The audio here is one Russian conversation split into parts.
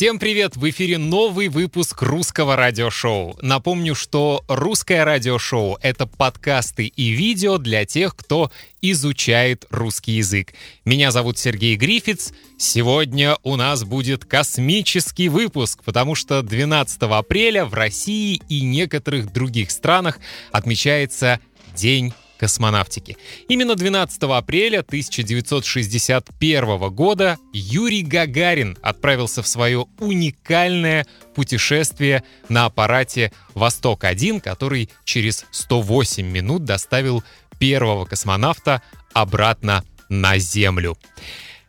Всем привет! В эфире новый выпуск русского радиошоу. Напомню, что русское радиошоу — это подкасты и видео для тех, кто изучает русский язык. Меня зовут Сергей Гриффитс. Сегодня у нас будет космический выпуск, потому что 12 апреля в России и некоторых других странах отмечается День космонавтики. Именно 12 апреля 1961 года Юрий Гагарин отправился в свое уникальное путешествие на аппарате «Восток-1», который через 108 минут доставил первого космонавта обратно на Землю.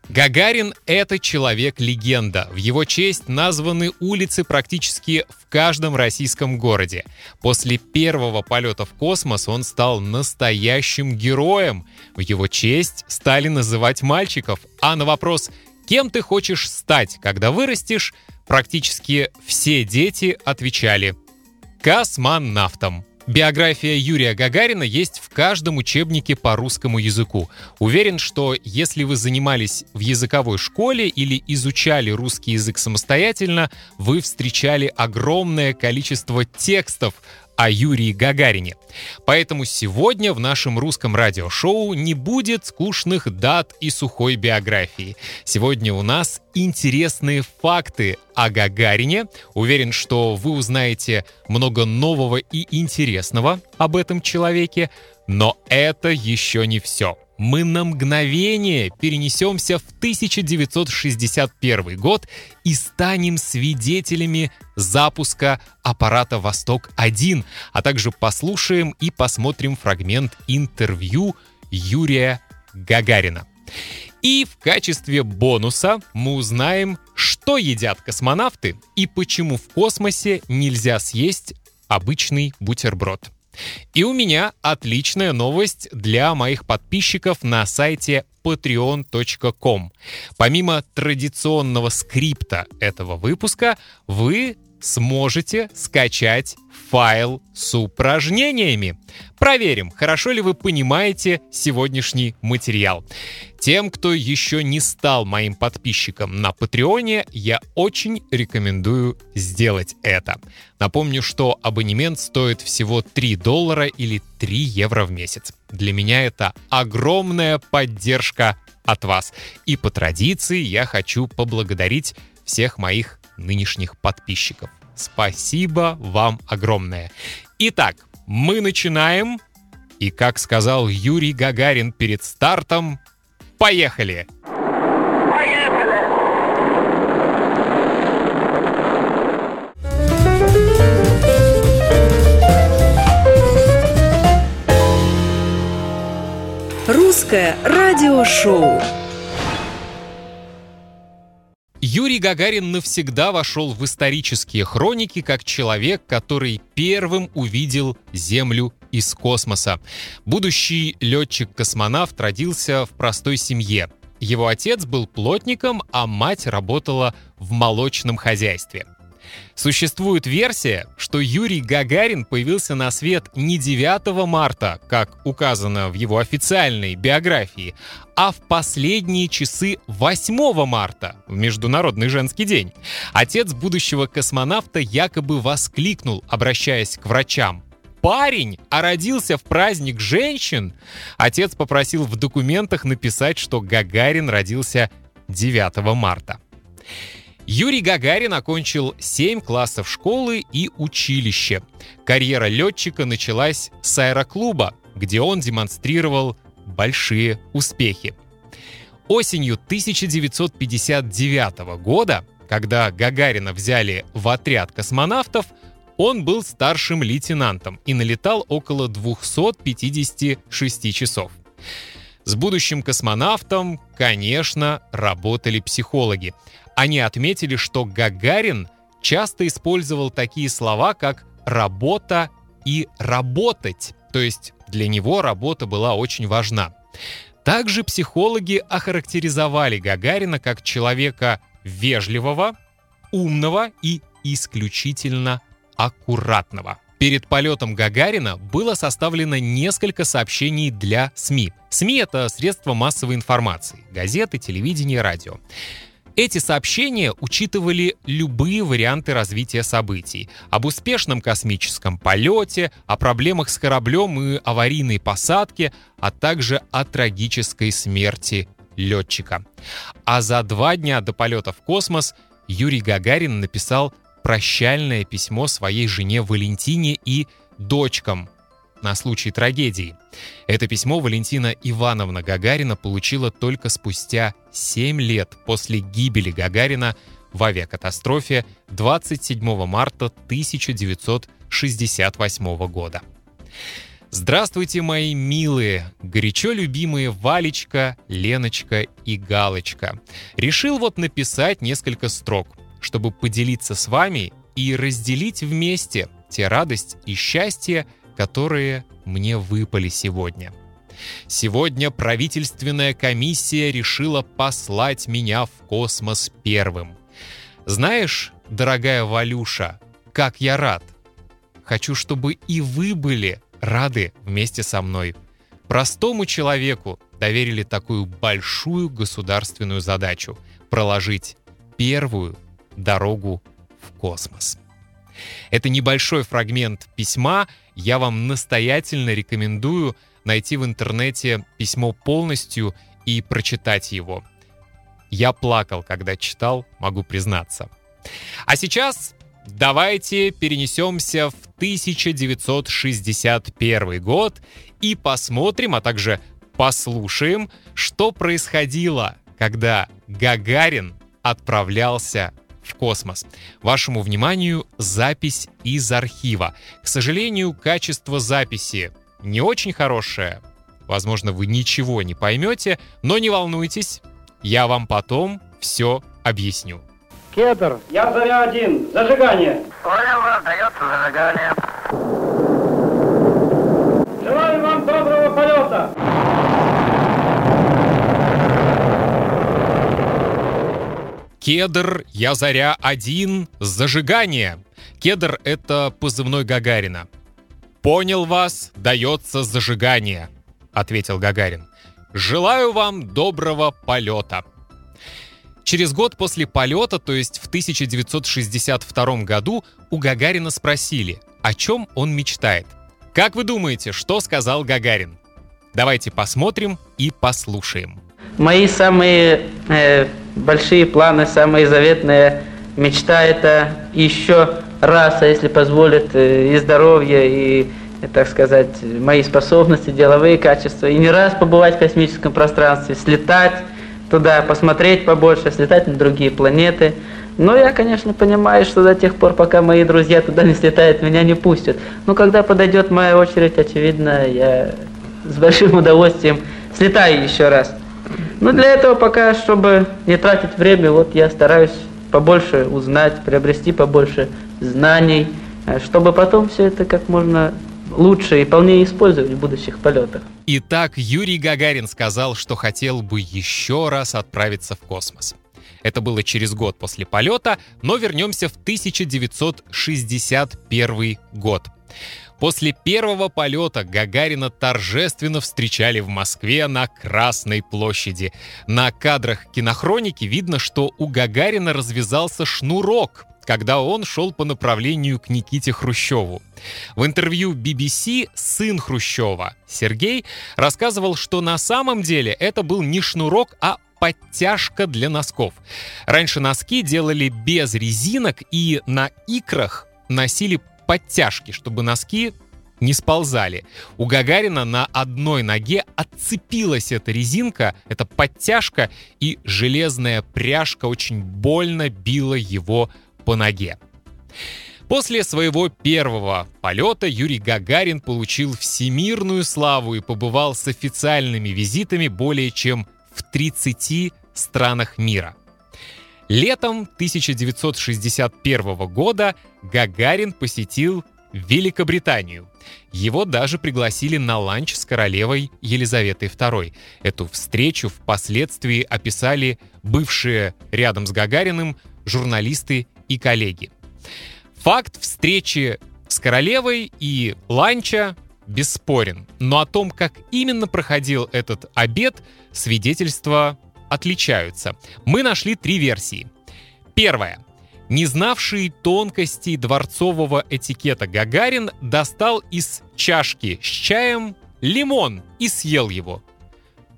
Гагарин — это человек-легенда. В его честь названы улицы практически в каждом российском городе. После первого полета в космос он стал настоящим героем. В его честь стали называть мальчиков. А на вопрос «Кем ты хочешь стать, когда вырастешь?» практически все дети отвечали «Космонавтом». Биография Юрия Гагарина есть в каждом учебнике по русскому языку. Уверен, что если вы занимались в языковой школе или изучали русский язык самостоятельно, вы встречали огромное количество текстов о Юрии Гагарине. Поэтому сегодня в нашем русском радиошоу не будет скучных дат и сухой биографии. Сегодня у нас интересные факты о Гагарине. Уверен, что вы узнаете много нового и интересного об этом человеке. Но это еще не все. Мы на мгновение перенесемся в 1961 год и станем свидетелями запуска аппарата «Восток-1», а также послушаем и посмотрим фрагмент интервью Юрия Гагарина. И в качестве бонуса мы узнаем, что едят космонавты и почему в космосе нельзя съесть обычный бутерброд. И у меня отличная новость для моих подписчиков на сайте patreon.com. Помимо традиционного скрипта этого выпуска, вы сможете скачать файл с упражнениями. Проверим, хорошо ли вы понимаете сегодняшний материал. Тем, кто еще не стал моим подписчиком на Патреоне, я очень рекомендую сделать это. Напомню, что абонемент стоит всего $3 или 3 евро в месяц. Для меня это огромная поддержка от вас. И по традиции я хочу поблагодарить всех моих нынешних подписчиков. Спасибо вам огромное. Итак, мы начинаем. И, как сказал Юрий Гагарин перед стартом, поехали! Поехали! Русское радиошоу. Юрий Гагарин навсегда вошел в исторические хроники как человек, который первым увидел Землю из космоса. Будущий летчик-космонавт родился в простой семье. Его отец был плотником, а мать работала в молочном хозяйстве. Существует версия, что Юрий Гагарин появился на свет не 9 марта, как указано в его официальной биографии, а в последние часы 8 марта, в Международный женский день. Отец будущего космонавта якобы воскликнул, обращаясь к врачам: «Парень, а родился в праздник женщин!» Отец попросил в документах написать, что Гагарин родился 9 марта. Юрий Гагарин окончил 7 классов школы и училища. Карьера летчика началась с аэроклуба, где он демонстрировал большие успехи. Осенью 1959 года, когда Гагарина взяли в отряд космонавтов, он был старшим лейтенантом и налетал около 256 часов. С будущим космонавтом, конечно, работали психологи. Они отметили, что Гагарин часто использовал такие слова, как «работа» и «работать». То есть для него работа была очень важна. Также психологи охарактеризовали Гагарина как человека вежливого, умного и исключительно аккуратного. Перед полетом Гагарина было составлено несколько сообщений для СМИ. СМИ — это средства массовой информации, газеты, телевидение, радио. Эти сообщения учитывали любые варианты развития событий. Об успешном космическом полете, о проблемах с кораблем и аварийной посадке, а также о трагической смерти летчика. А за 2 дня до полета в космос Юрий Гагарин написал прощальное письмо своей жене Валентине и дочкам на случай трагедии. Это письмо Валентина Ивановна Гагарина получила только спустя 7 лет после гибели Гагарина в авиакатастрофе 27 марта 1968 года. «Здравствуйте, мои милые, горячо любимые Валечка, Леночка и Галочка. Решил вот написать несколько строк, чтобы поделиться с вами и разделить вместе те радость и счастье, которые мне выпали сегодня. Сегодня правительственная комиссия решила послать меня в космос первым. Знаешь, дорогая Валюша, как я рад. Хочу, чтобы и вы были рады вместе со мной. Простому человеку доверили такую большую государственную задачу — проложить первую дорогу в космос». Это небольшой фрагмент письма. Я вам настоятельно рекомендую найти в интернете письмо полностью и прочитать его. Я плакал, когда читал, могу признаться. А сейчас давайте перенесемся в 1961 год и посмотрим, а также послушаем, что происходило, когда Гагарин отправлялся в космос. Вашему вниманию запись из архива. К сожалению, качество записи не очень хорошее. Возможно, вы ничего не поймете, но не волнуйтесь, я вам потом все объясню. Кедр, я заря-1, зажигание. Понял, дается зажигание. Желаю вам доброго полета. Кедр, я заря-1, зажигание. Кедр — это позывной Гагарина. «Понял вас, дается зажигание», — ответил Гагарин. «Желаю вам доброго полета». Через год после полета, то есть в 1962 году, у Гагарина спросили, о чем он мечтает. Как вы думаете, что сказал Гагарин? Давайте посмотрим и послушаем. Мои самые большие планы, самые заветные мечта — это еще раз, а если позволит, и здоровье, и, так сказать, мои способности, деловые качества, и не раз побывать в космическом пространстве, слетать туда, посмотреть побольше, слетать на другие планеты. Но я, конечно, понимаю, что до тех пор, пока мои друзья туда не слетают, меня не пустят. Но когда подойдет моя очередь, очевидно, я с большим удовольствием слетаю еще раз. Но для этого пока, чтобы не тратить время, вот я стараюсь побольше узнать, приобрести побольше знаний, чтобы потом все это как можно лучше и полнее использовать в будущих полетах. Итак, Юрий Гагарин сказал, что хотел бы еще раз отправиться в космос. Это было через год после полета, но вернемся в 1961 год. После первого полета Гагарина торжественно встречали в Москве на Красной площади. На кадрах кинохроники видно, что у Гагарина развязался шнурок, когда он шел по направлению к Никите Хрущеву. В интервью BBC сын Хрущева, Сергей, рассказывал, что на самом деле это был не шнурок, а подтяжка для носков. Раньше носки делали без резинок и на икрах носили подтяжки, чтобы носки не сползали. У Гагарина на одной ноге отцепилась эта резинка, эта подтяжка, и железная пряжка очень больно била его по ноге. После своего первого полета Юрий Гагарин получил всемирную славу и побывал с официальными визитами более чем в 30 странах мира. Летом 1961 года Гагарин посетил Великобританию. Его даже пригласили на ланч с королевой Елизаветой II. Эту встречу впоследствии описали бывшие рядом с Гагариным журналисты и коллеги. Факт встречи с королевой и ланча бесспорен, но о том, как именно проходил этот обед, свидетельства отличаются? Мы нашли три версии. Первая. Не знавший тонкостей дворцового этикета Гагарин достал из чашки с чаем лимон и съел его.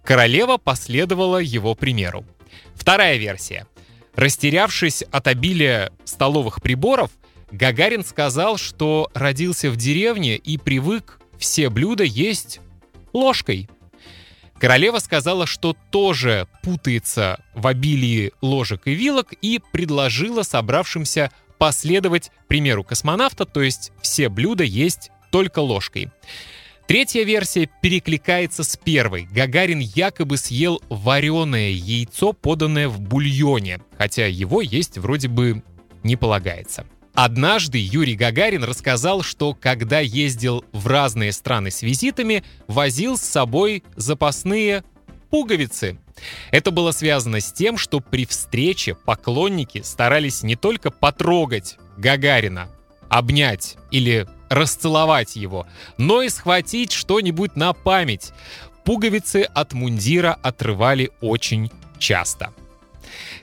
Королева последовала его примеру. Вторая версия. Растерявшись от обилия столовых приборов, Гагарин сказал, что родился в деревне и привык все блюда есть ложкой. Королева сказала, что тоже путается в обилии ложек и вилок и предложила собравшимся последовать примеру космонавта, то есть все блюда есть только ложкой. Третья версия перекликается с первой. Гагарин якобы съел вареное яйцо, поданное в бульоне, хотя его есть вроде бы не полагается. Однажды Юрий Гагарин рассказал, что когда ездил в разные страны с визитами, возил с собой запасные пуговицы. Это было связано с тем, что при встрече поклонники старались не только потрогать Гагарина, обнять или расцеловать его, но и схватить что-нибудь на память. Пуговицы от мундира отрывали очень часто.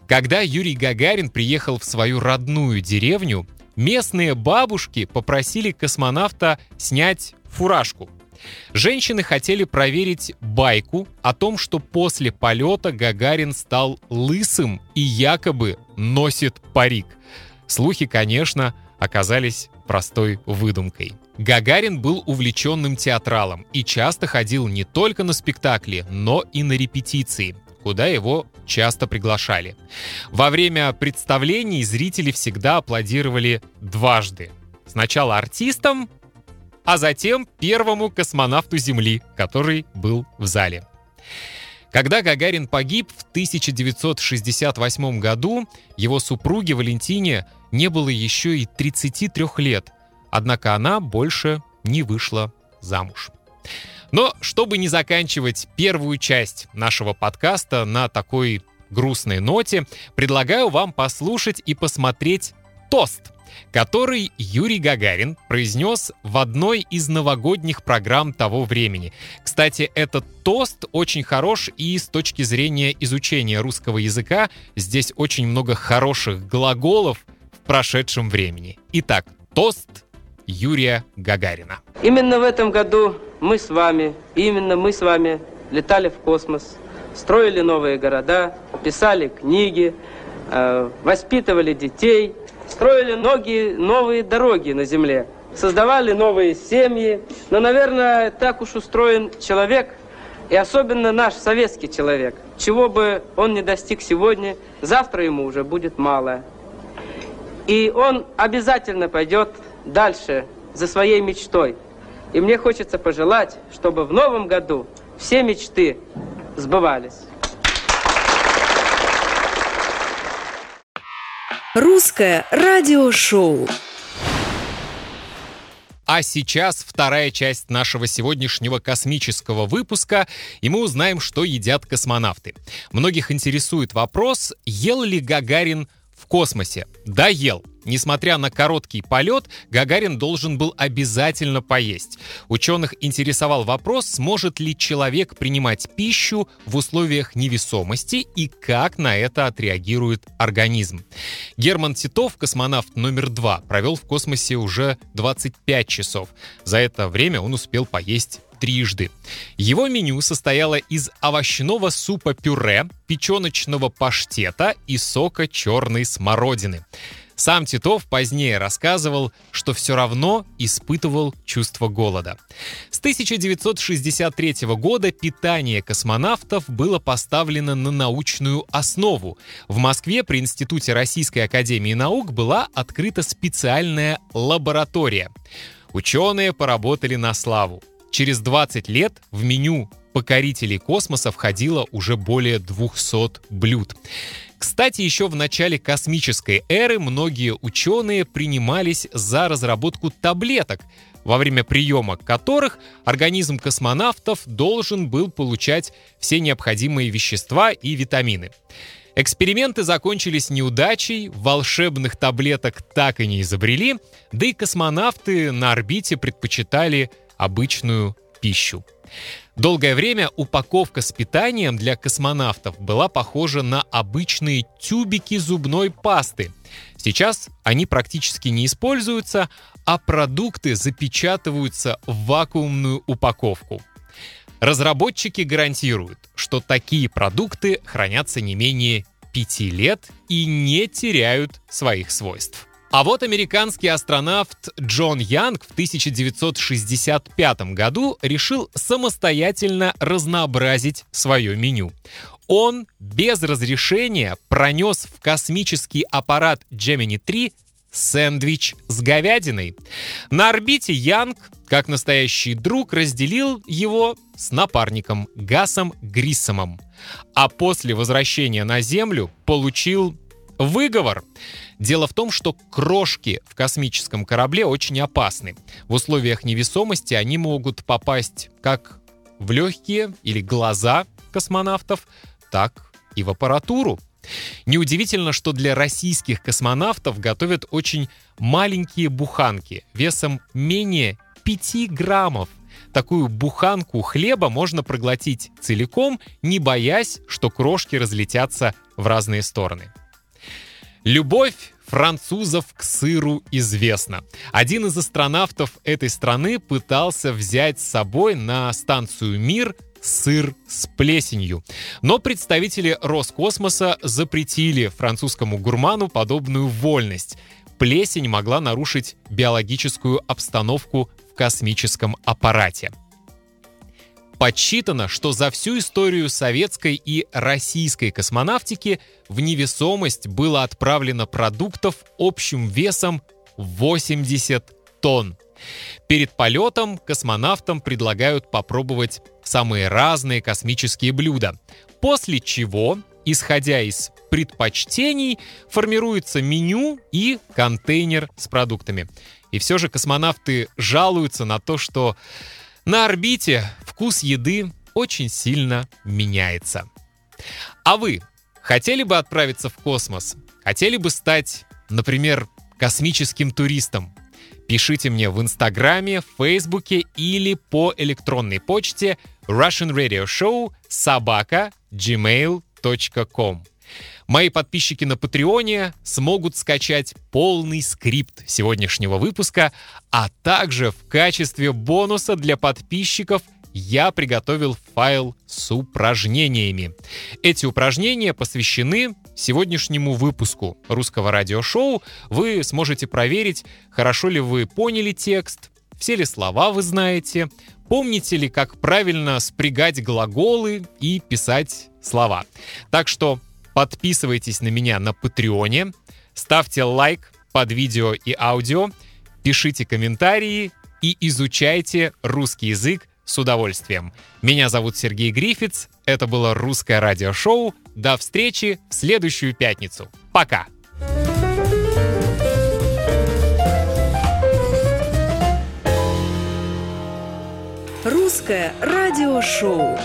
Когда Юрий Гагарин приехал в свою родную деревню, местные бабушки попросили космонавта снять фуражку. Женщины хотели проверить байку о том, что после полета Гагарин стал лысым и якобы носит парик. Слухи, конечно, оказались простой выдумкой. Гагарин был увлеченным театралом и часто ходил не только на спектакли, но и на репетиции, куда его часто приглашали. Во время представлений зрители всегда аплодировали дважды. Сначала артистам, а затем первому космонавту Земли, который был в зале. Когда Гагарин погиб в 1968 году, его супруге Валентине не было еще и 33 лет, однако она больше не вышла замуж. Но чтобы не заканчивать первую часть нашего подкаста на такой грустной ноте, предлагаю вам послушать и посмотреть тост, который Юрий Гагарин произнес в одной из новогодних программ того времени. Кстати, этот тост очень хорош и с точки зрения изучения русского языка. Здесь очень много хороших глаголов в прошедшем времени. Итак, тост Юрия Гагарина. Именно в этом году именно мы с вами летали в космос, строили новые города, писали книги, воспитывали детей, строили новые дороги на Земле, создавали новые семьи. Но, наверное, так уж устроен человек, и особенно наш советский человек. Чего бы он ни достиг сегодня, завтра ему уже будет мало. И он обязательно пойдет дальше за своей мечтой. И мне хочется пожелать, чтобы в новом году все мечты сбывались. Русское радиошоу. А сейчас вторая часть нашего сегодняшнего космического выпуска, и мы узнаем, что едят космонавты. Многих интересует вопрос, ел ли Гагарин в космосе. Да, ел. Несмотря на короткий полет, Гагарин должен был обязательно поесть. Ученых интересовал вопрос, сможет ли человек принимать пищу в условиях невесомости и как на это отреагирует организм. Герман Титов, космонавт номер 2, провел в космосе уже 25 часов. За это время он успел поесть трижды. Его меню состояло из овощного супа-пюре, печеночного паштета и сока черной смородины. Сам Титов позднее рассказывал, что все равно испытывал чувство голода. С 1963 года питание космонавтов было поставлено на научную основу. В Москве при Институте Российской академии наук была открыта специальная лаборатория. Ученые поработали на славу. Через 20 лет в меню покорителей космоса входило уже более 200 блюд. Кстати, еще в начале космической эры многие ученые принимались за разработку таблеток, во время приема которых организм космонавтов должен был получать все необходимые вещества и витамины. Эксперименты закончились неудачей, волшебных таблеток так и не изобрели, да и космонавты на орбите предпочитали обычную пищу. Долгое время упаковка с питанием для космонавтов была похожа на обычные тюбики зубной пасты. Сейчас они практически не используются, а продукты запечатываются в вакуумную упаковку. Разработчики гарантируют, что такие продукты хранятся не менее 5 лет и не теряют своих свойств. А вот американский астронавт Джон Янг в 1965 году решил самостоятельно разнообразить свое меню. Он без разрешения пронес в космический аппарат Gemini 3 сэндвич с говядиной. На орбите Янг, как настоящий друг, разделил его с напарником Гасом Гриссомом. А после возвращения на Землю получил выговор. Дело в том, что крошки в космическом корабле очень опасны. В условиях невесомости они могут попасть как в легкие или глаза космонавтов, так и в аппаратуру. Неудивительно, что для российских космонавтов готовят очень маленькие буханки весом менее 5 граммов. Такую буханку хлеба можно проглотить целиком, не боясь, что крошки разлетятся в разные стороны. Любовь французов к сыру известна. Один из астронавтов этой страны пытался взять с собой на станцию «Мир» сыр с плесенью. Но представители Роскосмоса запретили французскому гурману подобную вольность. Плесень могла нарушить биологическую обстановку в космическом аппарате. Подсчитано, что за всю историю советской и российской космонавтики в невесомость было отправлено продуктов общим весом 80 тонн. Перед полетом космонавтам предлагают попробовать самые разные космические блюда, после чего, исходя из предпочтений, формируется меню и контейнер с продуктами. И все же космонавты жалуются на то, что на орбите вкус еды очень сильно меняется. А вы хотели бы отправиться в космос? Хотели бы стать, например, космическим туристом? Пишите мне в Инстаграме, Фейсбуке или по электронной почте russianradioshow@gmail.com. Мои подписчики на Патреоне смогут скачать полный скрипт сегодняшнего выпуска, а также в качестве бонуса для подписчиков я приготовил файл с упражнениями. Эти упражнения посвящены сегодняшнему выпуску русского радиошоу. Вы сможете проверить, хорошо ли вы поняли текст, все ли слова вы знаете, помните ли, как правильно спрягать глаголы и писать слова. Так что подписывайтесь на меня на Патреоне, ставьте лайк под видео и аудио, пишите комментарии и изучайте русский язык с удовольствием. Меня зовут Сергей Гриффитс, это было «Русское радиошоу». До встречи в следующую пятницу. Пока! «Русское радиошоу».